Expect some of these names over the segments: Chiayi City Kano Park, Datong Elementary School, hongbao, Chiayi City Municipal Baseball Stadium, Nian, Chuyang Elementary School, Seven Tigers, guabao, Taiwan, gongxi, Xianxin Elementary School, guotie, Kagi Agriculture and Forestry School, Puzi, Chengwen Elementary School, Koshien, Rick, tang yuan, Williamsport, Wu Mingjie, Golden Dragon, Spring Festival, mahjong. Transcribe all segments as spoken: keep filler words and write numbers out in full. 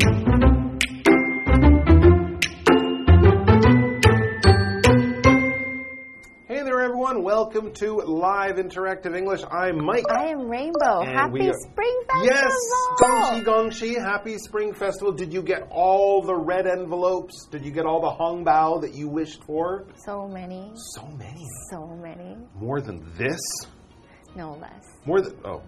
Hey there, everyone. Welcome to Live Interactive English. I'm Mike. I am Rainbow. And happy are... Spring Festival. Yes, gongxi gongxi. Happy Spring Festival. Did you get all the red envelopes? Did you get all the hongbao that you wished for? So many. So many. So many. More than this? No less. More than oh,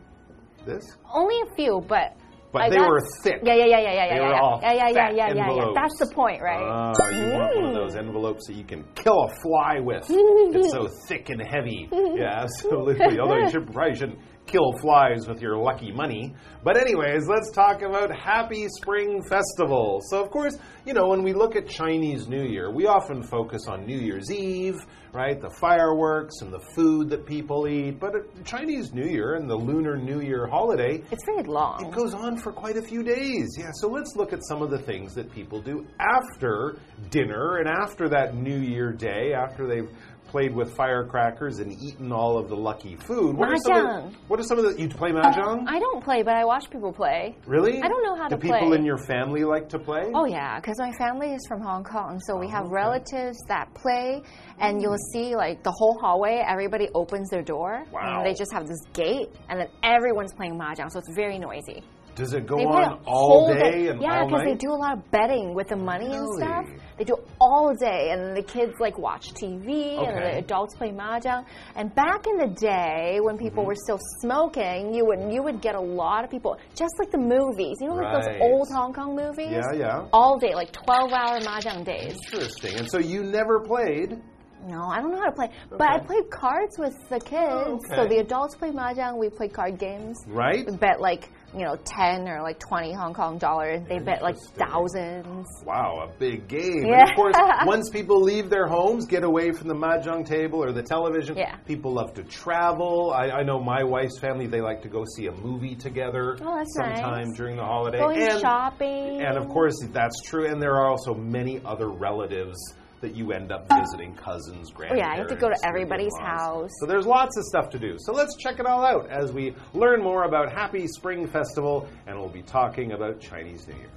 this? Only a few, but. But I they got, were thick. Yeah, yeah, yeah, yeah, yeah. They yeah, were all yeah, yeah, yeah, yeah, yeah, yeah. That's the point, right? Uh, you mm. want one of those envelopes that you can kill a fly with. It's so thick and heavy. Yeah, absolutely. Although you should, probably shouldn't kill flies with your lucky money. But anyways, let's talk about Happy Spring Festival. So, of course, you know, when we look at Chinese New Year, we often focus on New Year's Eve, right? The fireworks and the food that people eat. But Chinese New Year and the Lunar New Year holiday... It's very long. It goes on for quite a few days. Yeah, so let's look at some of the things that people do after dinner and after that New Year day, after they've played with firecrackers and eaten all of the lucky food. What mahjong. Are some of, what are some of the... You play mahjong? Uh, I don't play, but I watch people play. Really? I don't know how Do to play. Do people in your family like to play? Oh, yeah, because my family is from Hong Kong, so we oh, have okay. relatives that play, and mm. you'll see, like, the whole hallway, everybody opens their door. Wow. And they just have this gate, and then everyone's playing mahjong, so it's very noisy. Does it go they on all day, day and yeah, all night? Yeah, because they do a lot of betting with the money really? and stuff. They do all day, and the kids like watch T V, okay. and the adults play mahjong. And back in the day, when people mm-hmm. were still smoking, you would you would get a lot of people, just like the movies. You know, like right. those old Hong Kong movies. Yeah, yeah. All day, like twelve-hour mahjong days. Interesting. And so you never played. No, I don't know how to play. Okay. But I played cards with the kids. Okay. So the adults play mahjong, we play card games. Right. We bet like, you know, ten or like twenty Hong Kong dollars. They bet like thousands. Wow, a big game. Yeah. And of course, once people leave their homes, get away from the mahjong table or the television, yeah. people love to travel. I, I know my wife's family, they like to go see a movie together oh, that's sometime nice. during the holiday. Going and, shopping. And of course, that's true. And there are also many other relatives that you end up visiting cousins, grandparents. Oh yeah, I have to go to everybody's house. So there's lots of stuff to do. So let's check it all out as we learn more about Happy Spring Festival, and we'll be talking about Chinese New Year.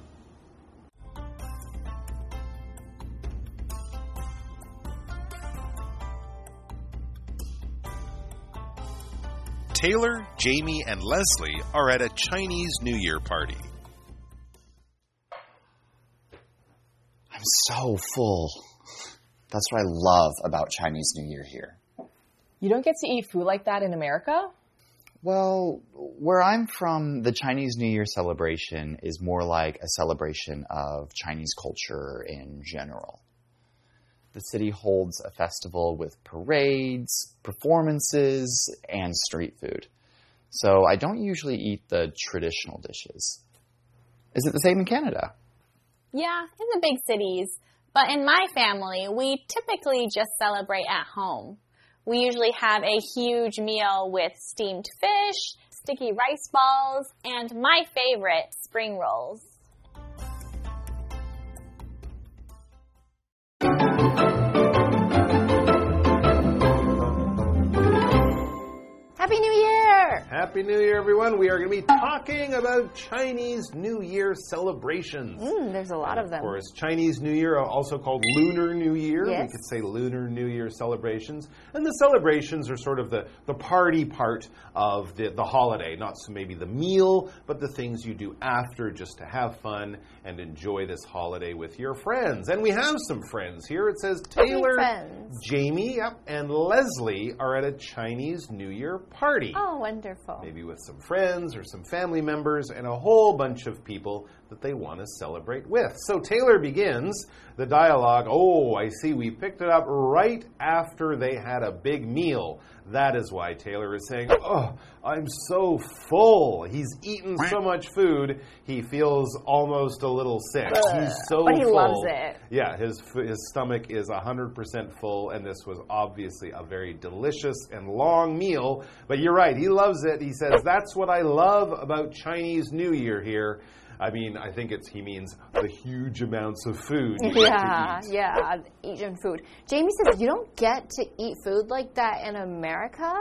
Taylor, Jamie, and Leslie are at a Chinese New Year party. I'm so full. That's what I love about Chinese New Year here. You don't get to eat food like that in America? Well, where I'm from, the Chinese New Year celebration is more like a celebration of Chinese culture in general. The city holds a festival with parades, performances, and street food. So I don't usually eat the traditional dishes. Is it the same in Canada? Yeah, in the big cities. But in my family, we typically just celebrate at home. We usually have a huge meal with steamed fish, sticky rice balls, and my favorite, spring rolls. Happy New Year! Happy New Year, everyone. We are going to be talking about Chinese New Year celebrations. Mm, there's a lot of, of them. Of course, Chinese New Year, also called Lunar New Year. Yes. We could say Lunar New Year celebrations. And the celebrations are sort of the, the party part of the, the holiday. Not so maybe the meal, but the things you do after just to have fun and enjoy this holiday with your friends. And we have some friends here. It says Taylor, Jamie, yep, and Leslie are at a Chinese New Year party. Party. Oh, wonderful. Maybe with some friends or some family members and a whole bunch of people that they want to celebrate with. So Taylor begins the dialogue. Oh, I see. We picked it up right after they had a big meal. That is why Taylor is saying, oh, I'm so full. He's eaten so much food, he feels almost a little sick. Ugh, He's so full. But he full. loves it. Yeah, his, his stomach is one hundred percent full, and this was obviously a very delicious and long meal. But you're right, he loves it. He says, that's what I love about Chinese New Year here. I mean, I think it's he means the huge amounts of food. You yeah, to eat. yeah, Asian food. Jamie says, you don't get to eat food like that in America.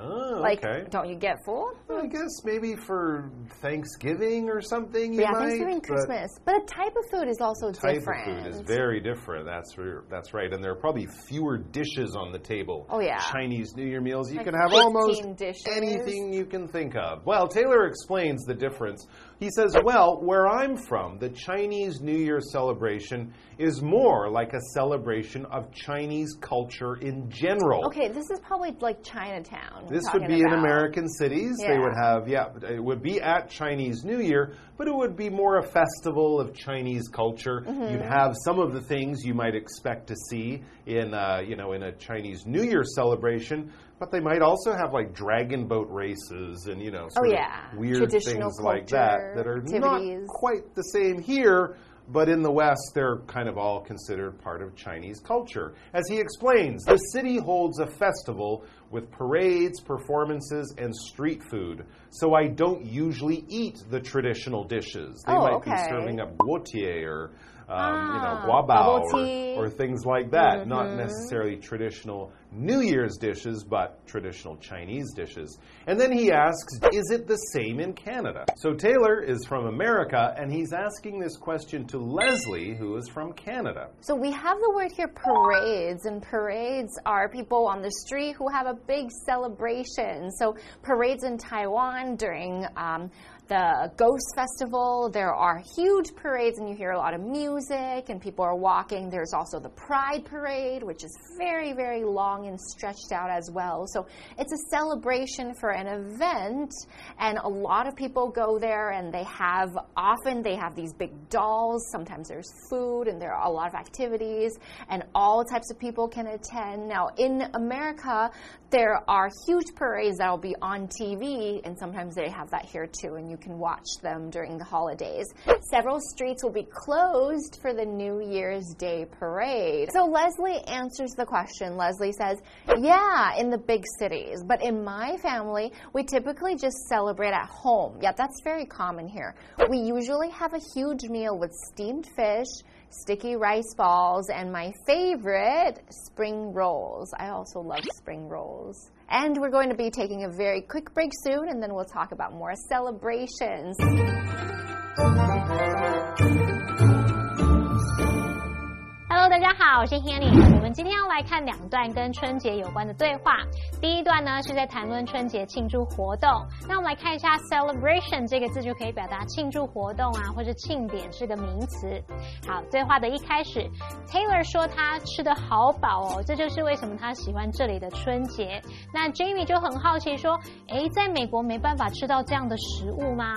Oh, like, okay. Don't you get full? I guess maybe for Thanksgiving or something. You yeah, might, Thanksgiving, but Christmas. But the type of food is also type different. Type of food is very different. That's that's right. And there are probably fewer dishes on the table. Oh yeah. Chinese New Year meals, you like can have almost dishes. Anything you can think of. Well, Taylor explains the difference. He says, well, where I'm from, the Chinese New Year celebration is more like a celebration of Chinese culture in general. Okay, this is probably like Chinatown. This would be about. in American cities. Yeah. They would have, yeah, it would be at Chinese New Year, but it would be more a festival of Chinese culture. Mm-hmm. You'd have some of the things you might expect to see in, uh, you know, in a Chinese New Year celebration. But they might also have like dragon boat races and, you know, sort oh, yeah. of weird things like that that are activities. Not quite the same here. But in the West, they're kind of all considered part of Chinese culture. As he explains, the city holds a festival with parades, performances, and street food. So I don't usually eat the traditional dishes. They oh, might okay. be serving up guotie or um, ah, you know, guabao or, or things like that. Mm-hmm. Not necessarily traditional New Year's dishes, but traditional Chinese dishes. And then he asks, is it the same in Canada? So Taylor is from America, and he's asking this question to Leslie, who is from Canada. So we have the word here, parades, and parades are people on the street who have a big celebration. So parades in Taiwan during um, the Ghost Festival, there are huge parades and you hear a lot of music and people are walking. There's also the Pride Parade, which is very, very long and stretched out as well. So it's a celebration for an event and a lot of people go there and they have, often they have these big dolls. Sometimes there's food and there are a lot of activities and all types of people can attend. Now in America, there are huge parades that will be on T V and sometimes they have that here too and you can watch them during the holidays. Several streets will be closed for the New Year's Day parade. So Leslie answers the question. Leslie says, yeah, in the big cities, but in my family, we typically just celebrate at home. Yeah, that's very common here. We usually have a huge meal with steamed fish, sticky rice balls, and my favorite, spring rolls. I also love spring rolls. And we're going to be taking a very quick break soon, and then we'll talk about more celebrations. Hello, 大家好，我是 Hanny。我们今天要来看两段跟春节有关的对话。第一段呢是在谈论春节庆祝活动。那我们来看一下 celebration 这个字就可以表达庆祝活动啊，或是庆典是个名词。好，对话的一开始 ，Taylor 说他吃得好饱哦，这就是为什么他喜欢这里的春节。那 Jamie 就很好奇说，诶，在美国没办法吃到这样的食物吗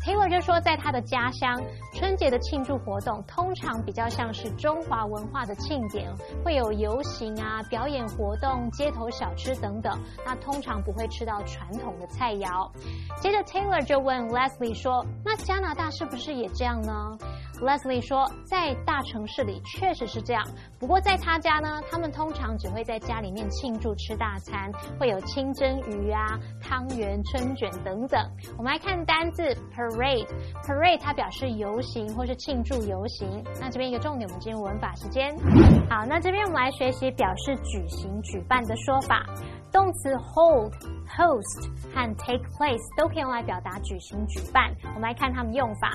？Taylor 就说，在他的家乡，春节的庆祝活动通常比较像是中华文化的庆典，会有游行啊、表演活动、街头小吃等等。那通常不会吃到传统的菜肴。接着 Taylor 就问 Leslie 说：“那加拿大是不是也这样呢？” Leslie 说，在大城市里确实是这样，不过在他家呢，他们通常只会在家里面庆祝吃大餐，会有清蒸鱼啊、汤圆、春卷等等。我们来看单字 parade，parade parade 它表示游行或是庆祝游行。那这边一个重点，我们进入文法时间。好，那这边我们来学习表示举行、举办的说法。动词 hold、host 和 take place 都可以用来表达举行、举办。我们来看它们用法。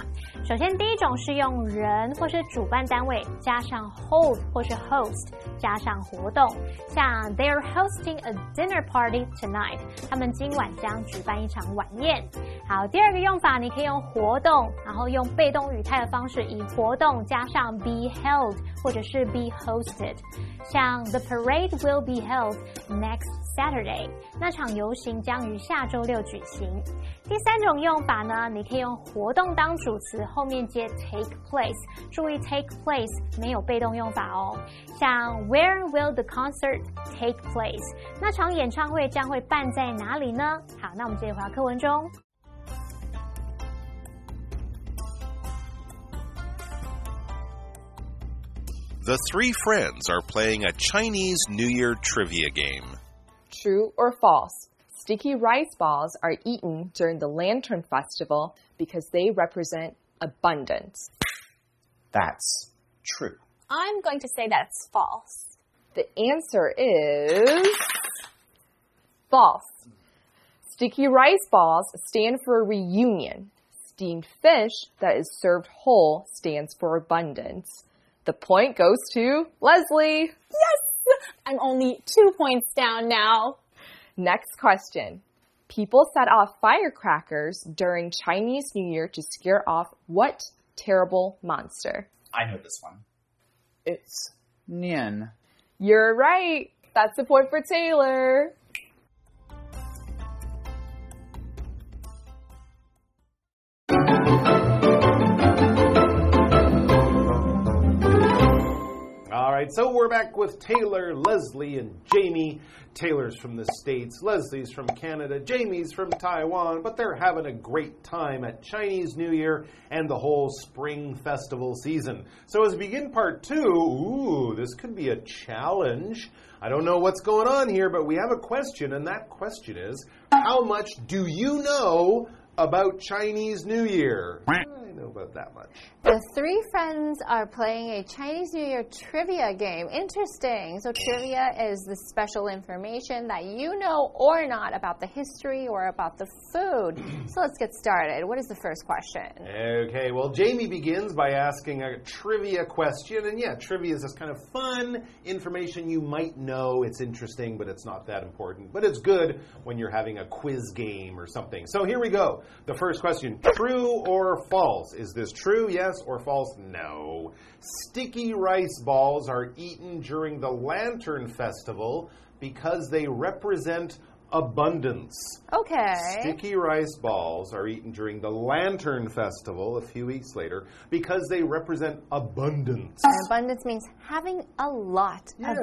首先，第一种是用人或是主办单位加上 hold 或是 host 加上活动，像 They're hosting a dinner party tonight， 他们今晚将举办一场晚宴。好，第二个用法，你可以用活动，然后用被动语态的方式，以活动加上 be held 或者是 be hosted， 像 The parade will be held next Saturday。Saturday， 那场游行将于下周六举行。第三种用法呢，你可以用活动当主词，后面接 take place。注意 take place 没有被动用法哦。像 Where will the concert take place？ 那场演唱会将会办在哪里呢？好，那我们直接回到课文中。The three friends are playing a Chinese New Year trivia game.True or false, sticky rice balls are eaten during the Lantern Festival because they represent abundance. That's true. I'm going to say that's false. The answer is false. Sticky rice balls stand for reunion. Steamed fish that is served whole stands for abundance. The point goes to Leslie. Yes! I'm only two points down now. Next question. People set off firecrackers during Chinese New Year to scare off what terrible monster? I know this one. It's Nian. You're right. That's a point for Taylor. All right, so we're back with Taylor, Leslie, and Jamie. Taylor's from the States, Leslie's from Canada, Jamie's from Taiwan, but they're having a great time at Chinese New Year and the whole Spring Festival season. So as we begin part two, ooh, this could be a challenge. I don't know what's going on here, but we have a question, and that question is, how much do you know about Chinese New Year? Know about that much. The three friends are playing a Chinese New Year trivia game. Interesting. So trivia is the special information that you know or not about the history or about the food. So let's get started. What is the first question? Okay, well, Jamie begins by asking a trivia question. And yeah, trivia is this kind of fun information you might know. It's interesting, but it's not that important. But it's good when you're having a quiz game or something. So here we go. The first question, true or false? Is this true, yes, or false? No. Sticky rice balls are eaten during the Lantern Festival because they represent abundance. Okay. Sticky rice balls are eaten during the Lantern Festival a few weeks later because they represent abundance. And abundance means having a lot yeah, of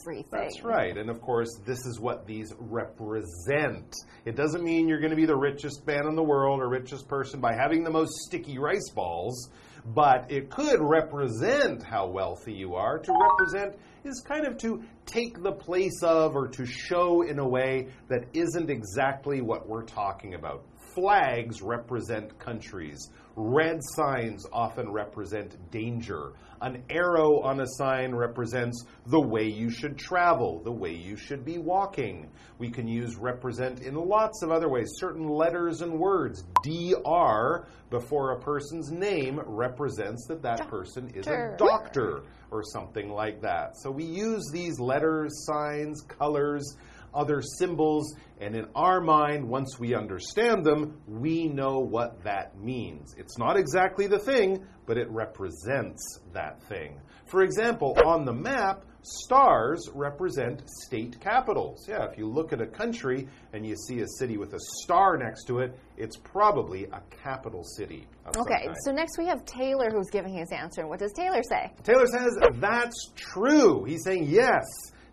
everything. That's right. And of course, this is what these represent. It doesn't mean you're going to be the richest man in the world or richest person by having the most sticky rice balls, but it could represent how wealthy you are. To represent is kind of to take the place of or to show in a way that isn't exactly what we're talking about. Flags represent countries. Red signs often represent danger. An arrow on a sign represents the way you should travel, the way you should be walking. We can use represent in lots of other ways. Certain letters and words, D R, before a person's name represents that that person is a doctor or something like that. So we use these letters, signs, colors, other symbols, and in our mind, once we understand them, we know what that means. It's not exactly the thing, but it represents that thing. For example, on the map, stars represent state capitals. Yeah, if you look at a country and you see a city with a star next to it, it's probably a capital city. Okay, so next we have Taylor who's giving his answer. What does Taylor say? Taylor says, that's true. He's saying yes.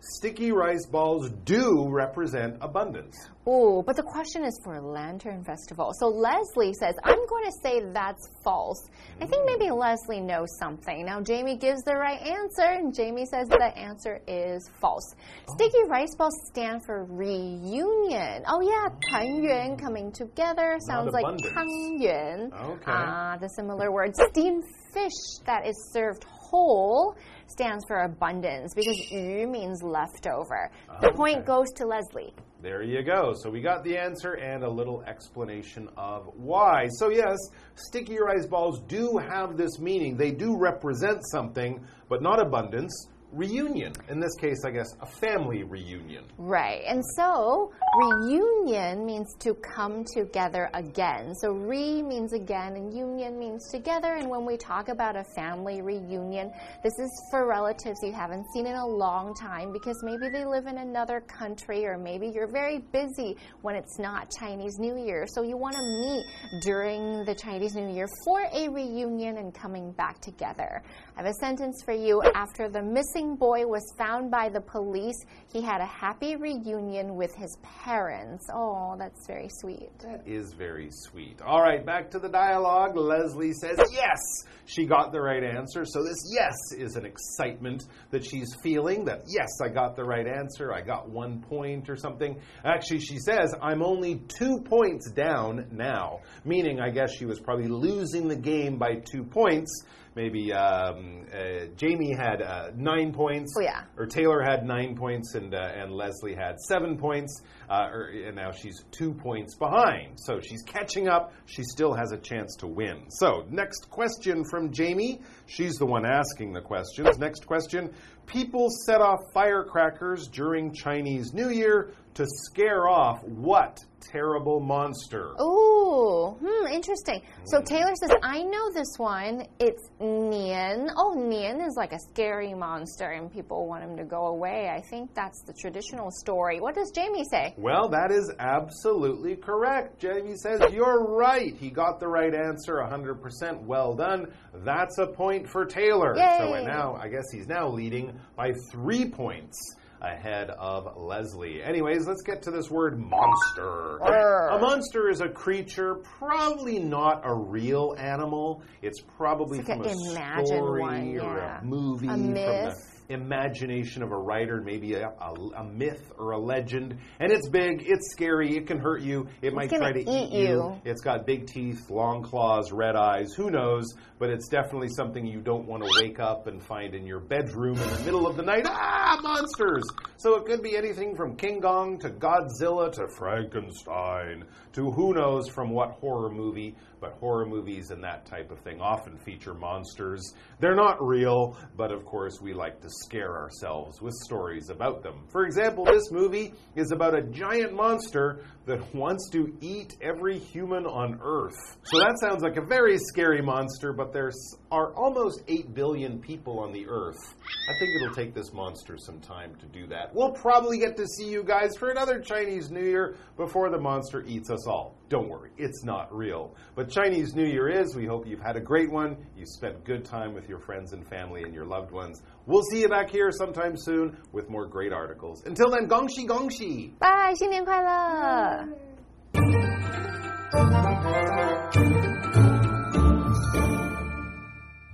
Sticky rice balls do represent abundance. Oh, but the question is for Lantern Festival. So Leslie says, I'm going to say that's false. Mm. I think maybe Leslie knows something. Now Jamie gives the right answer, and Jamie says the answer is false. Oh. Sticky rice balls stand for reunion. Oh yeah, tang yuan, coming together. Sounds like tang yuan. Okay. Ah, uh, the similar word. Steamed fish that is served whole stands for abundance because yu means leftover. Okay. The point goes to Leslie. There you go. So we got the answer and a little explanation of why. So yes, sticky rice balls do have this meaning. They do represent something, but not abundance. Reunion. In this case, I guess, a family reunion. Right. And so, reunion means to come together again. So, re means again, and union means together. And when we talk about a family reunion, this is for relatives you haven't seen in a long time because maybe they live in another country or maybe you're very busy when it's not Chinese New Year. So, you want to meet during the Chinese New Year for a reunion and coming back together. I have a sentence for you. After the missing boy was found by the police, he had a happy reunion with his parents. Oh, that's very sweet. That is very sweet. All right, back to the dialogue. Leslie says yes. She got the right answer. So this yes is an excitement that she's feeling that, yes, I got the right answer. I got one point or something. Actually, she says, I'm only two points down now, meaning I guess she was probably losing the game by two points. Maybe um, uh, Jamie had uh, nine nine points. Oh, yeah. Or Taylor had nine points, and uh, and Leslie had seven points. Uh, or, and now she's two points behind. So she's catching up. She still has a chance to win. So next question from Jamie. She's the one asking the questions. Next question. People set off firecrackers during Chinese New Year to scare off what terrible monster? Oh, hmm, interesting. So Taylor says, I know this one. It's Nian. Oh, Nian is like a scary monster, and people want him to go away. I think that's the traditional story. What does Jamie say? Well, that is absolutely correct. Jamie says, you're right. He got the right answer, one hundred percent. Well done. That's a point for Taylor. Yay. So and now, I guess he's now leading by three points ahead of Leslie. Anyways, let's get to this word monster. Arr. A monster is a creature, probably not a real animal. It's probably it's like from a story one, yeah. or a movie, a myth. From the imagination of a writer, maybe a, a, a myth or a legend. And it's big, it's scary, it can hurt you, it it's might try to eat you. you. It's got big teeth, long claws, red eyes, who knows? But it's definitely something you don't want to wake up and find in your bedroom in the middle of the night. Ah, monsters! So it could be anything from King Kong to Godzilla to Frankenstein to who knows from what horror movie. But horror movies and that type of thing often feature monsters. They're not real, but of course we like to scare ourselves with stories about them. For example, this movie is about a giant monster that wants to eat every human on Earth. So that sounds like a very scary monster, but there are almost eight billion people on the Earth. I think it'll take this monster some time to do that. We'll probably get to see you guys for another Chinese New Year before the monster eats us all. Don't worry, it's not real. But Chinese New Year is. We hope you've had a great one. You've spent good time with your friends and family and your loved ones. We'll see you back here sometime soon with more great articles. Until then, gongxi gongxi. Bye, 新年快乐。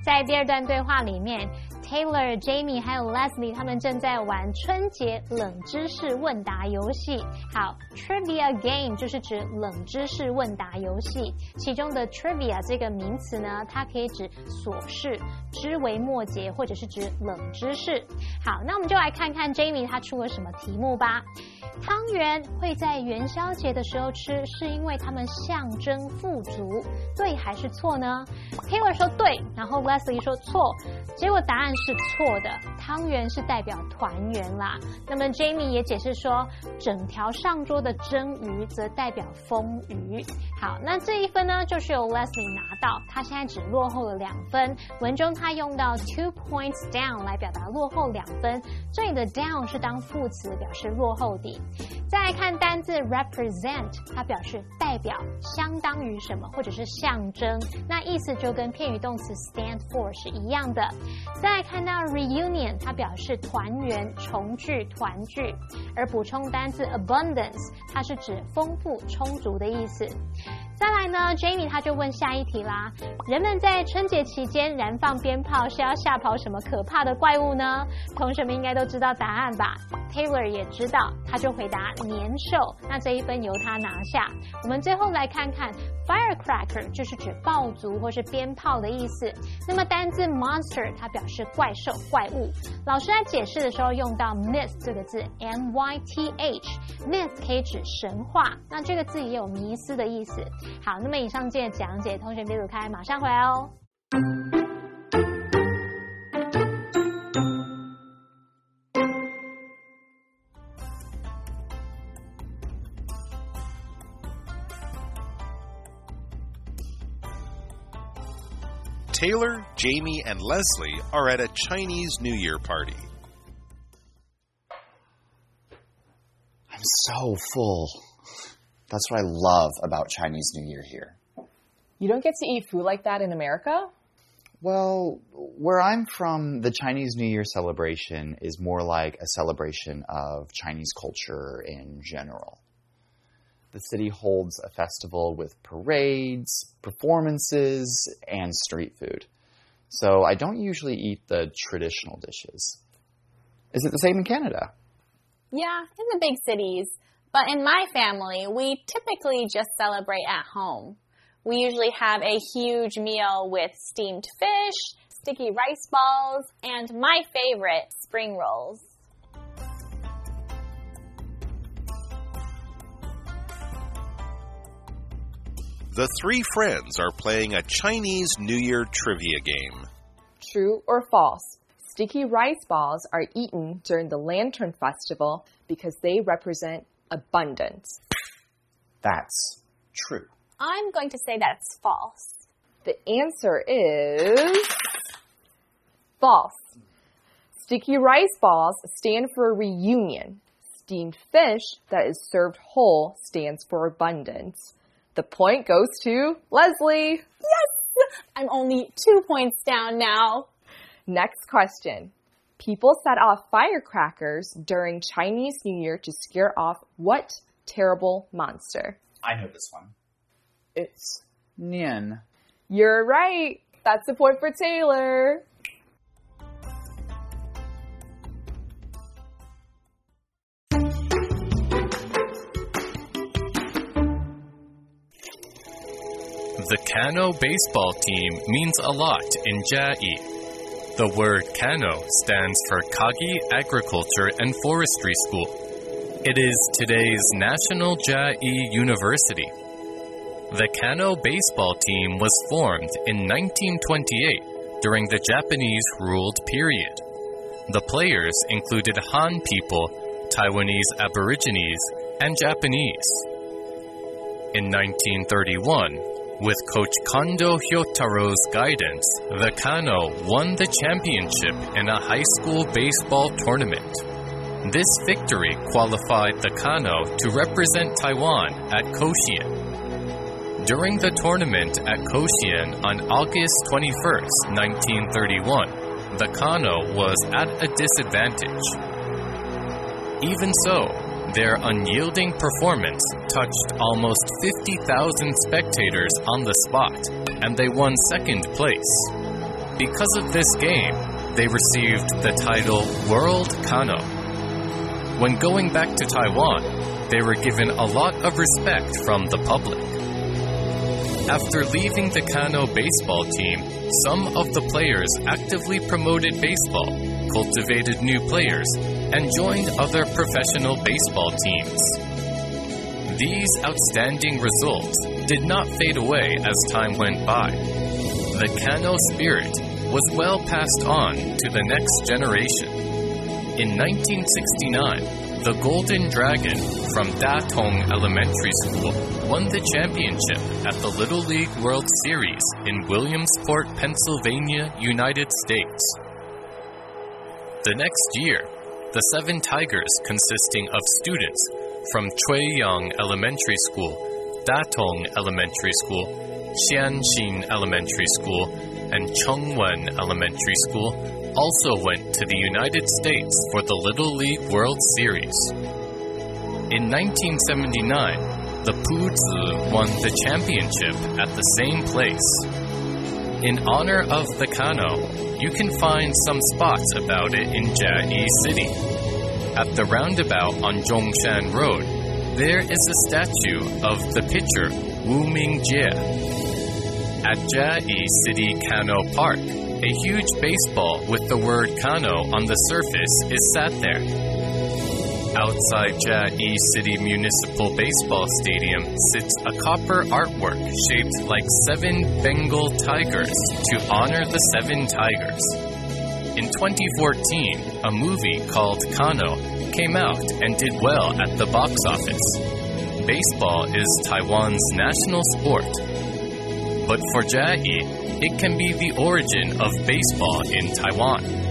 在第二段对话里面， Taylor、Jamie 还有 Leslie 他们正在玩春节冷知识问答游戏。好 ，trivia game 就是指冷知识问答游戏。其中的 trivia 这个名词呢，它可以指琐事、枝微末节，或者是指冷知识。好，那我们就来看看 Jamie 他出了什么题目吧。汤圆会在元宵节的时候吃，是因为它们象征富足，对还是错呢 ？Taylor 说对，然后 Leslie 说错，结果答案是错的，汤圆是代表团圆啦。那么 Jamie 也解释说，整条上桌的蒸鱼则代表丰鱼。好，那这一分呢，就是由 Leslie 拿到，他现在只落后了两分。文中他用到 two points down 来表达落后两分，这里的 down 是当副词，表示落后底。再来看单字 represent， 它表示代表、相当于什么，或者是象征。那意思就跟片语动词 stand for 是一样的。再来看到 reunion， 它表示团圆、重聚、团聚。而补充单字 abundance， 它是指丰富、充足的意思。再来呢 Jamie 他就问下一题啦，人们在春节期间燃放鞭炮是要吓跑什么可怕的怪物呢？同学们应该都知道答案吧， Taylor 也知道，他就回答年兽，那这一分由他拿下。我们最后来看看 firecracker 就是指爆竹或是鞭炮的意思，那么单字 monster 它表示怪兽、怪物。老师在解释的时候用到 myth 这个字 M Y T H， myth 可以指神话，那这个字也有迷思的意思。好，那么以上这些讲解，同学别走开，马上回来哦。Taylor, Jamie, and Leslie are at a Chinese New Year party. I'm so full. That's what I love about Chinese New Year here. You don't get to eat food like that in America? Well, where I'm from, the Chinese New Year celebration is more like a celebration of Chinese culture in general. The city holds a festival with parades, performances, and street food. So I don't usually eat the traditional dishes. Is it the same in Canada? Yeah, in the big cities. But in my family, we typically just celebrate at home. We usually have a huge meal with steamed fish, sticky rice balls, and my favorite, spring rolls. The three friends are playing a Chinese New Year trivia game. True or false? Sticky rice balls are eaten during the Lantern Festival because they represent abundance. That's true. I'm going to say that's false. The answer is false. Sticky rice balls stand for reunion. Steamed fish that is served whole stands for abundance. The point goes to Leslie. Yes! I'm only two points down now. Next question. People set off firecrackers during Chinese New Year to scare off what terrible monster? I know this one. It's Nian. You're right. That's a point for Taylor. The Kano baseball team means a lot in Jiayi. The word Kano stands for Kagi Agriculture and Forestry School. It is today's National Jai University. The Kano baseball team was formed in nineteen twenty-eight during the Japanese-ruled period. The players included Han people, Taiwanese Aborigines, and Japanese. In nineteen thirty-one, with Coach Kondo Hyotaro's guidance, the Kano won the championship in a high school baseball tournament. This victory qualified the Kano to represent Taiwan at Koshien. During the tournament at Koshien on August twenty-first, nineteen thirty-one, the Kano was at a disadvantage. Even so, their unyielding performance touched almost fifty thousand spectators on the spot, and they won second place. Because of this game, they received the title World Kano. When going back to Taiwan, they were given a lot of respect from the public. After leaving the Kano baseball team, some of the players actively promoted baseball, cultivated new players, and joined other professional baseball teams. These outstanding results did not fade away as time went by. The Kano spirit was well passed on to the next generation. In nineteen sixty-nine, the Golden Dragon from Datong Elementary School won the championship at the Little League World Series in Williamsport, Pennsylvania, United States. The next year, the Seven Tigers, consisting of students from Chuyang Elementary School, Datong Elementary School, Xianxin Elementary School, and Chengwen Elementary School, also went to the United States for the Little League World Series. In nineteen seventy-nine, the Puzi won the championship at the same place. In honor of the Kano, you can find some spots about it in Chiayi City. At the roundabout on Zhongshan Road, there is a statue of the pitcher Wu Mingjie. At Chiayi City Kano Park, a huge baseball with the word Kano on the surface is sat there. Outside Chiayi City Municipal Baseball Stadium sits a copper artwork shaped like seven Bengal tigers to honor the Seven Tigers. In twenty fourteen, a movie called Kano came out and did well at the box office. Baseball is Taiwan's national sport, but for Chiayi, it can be the origin of baseball in Taiwan.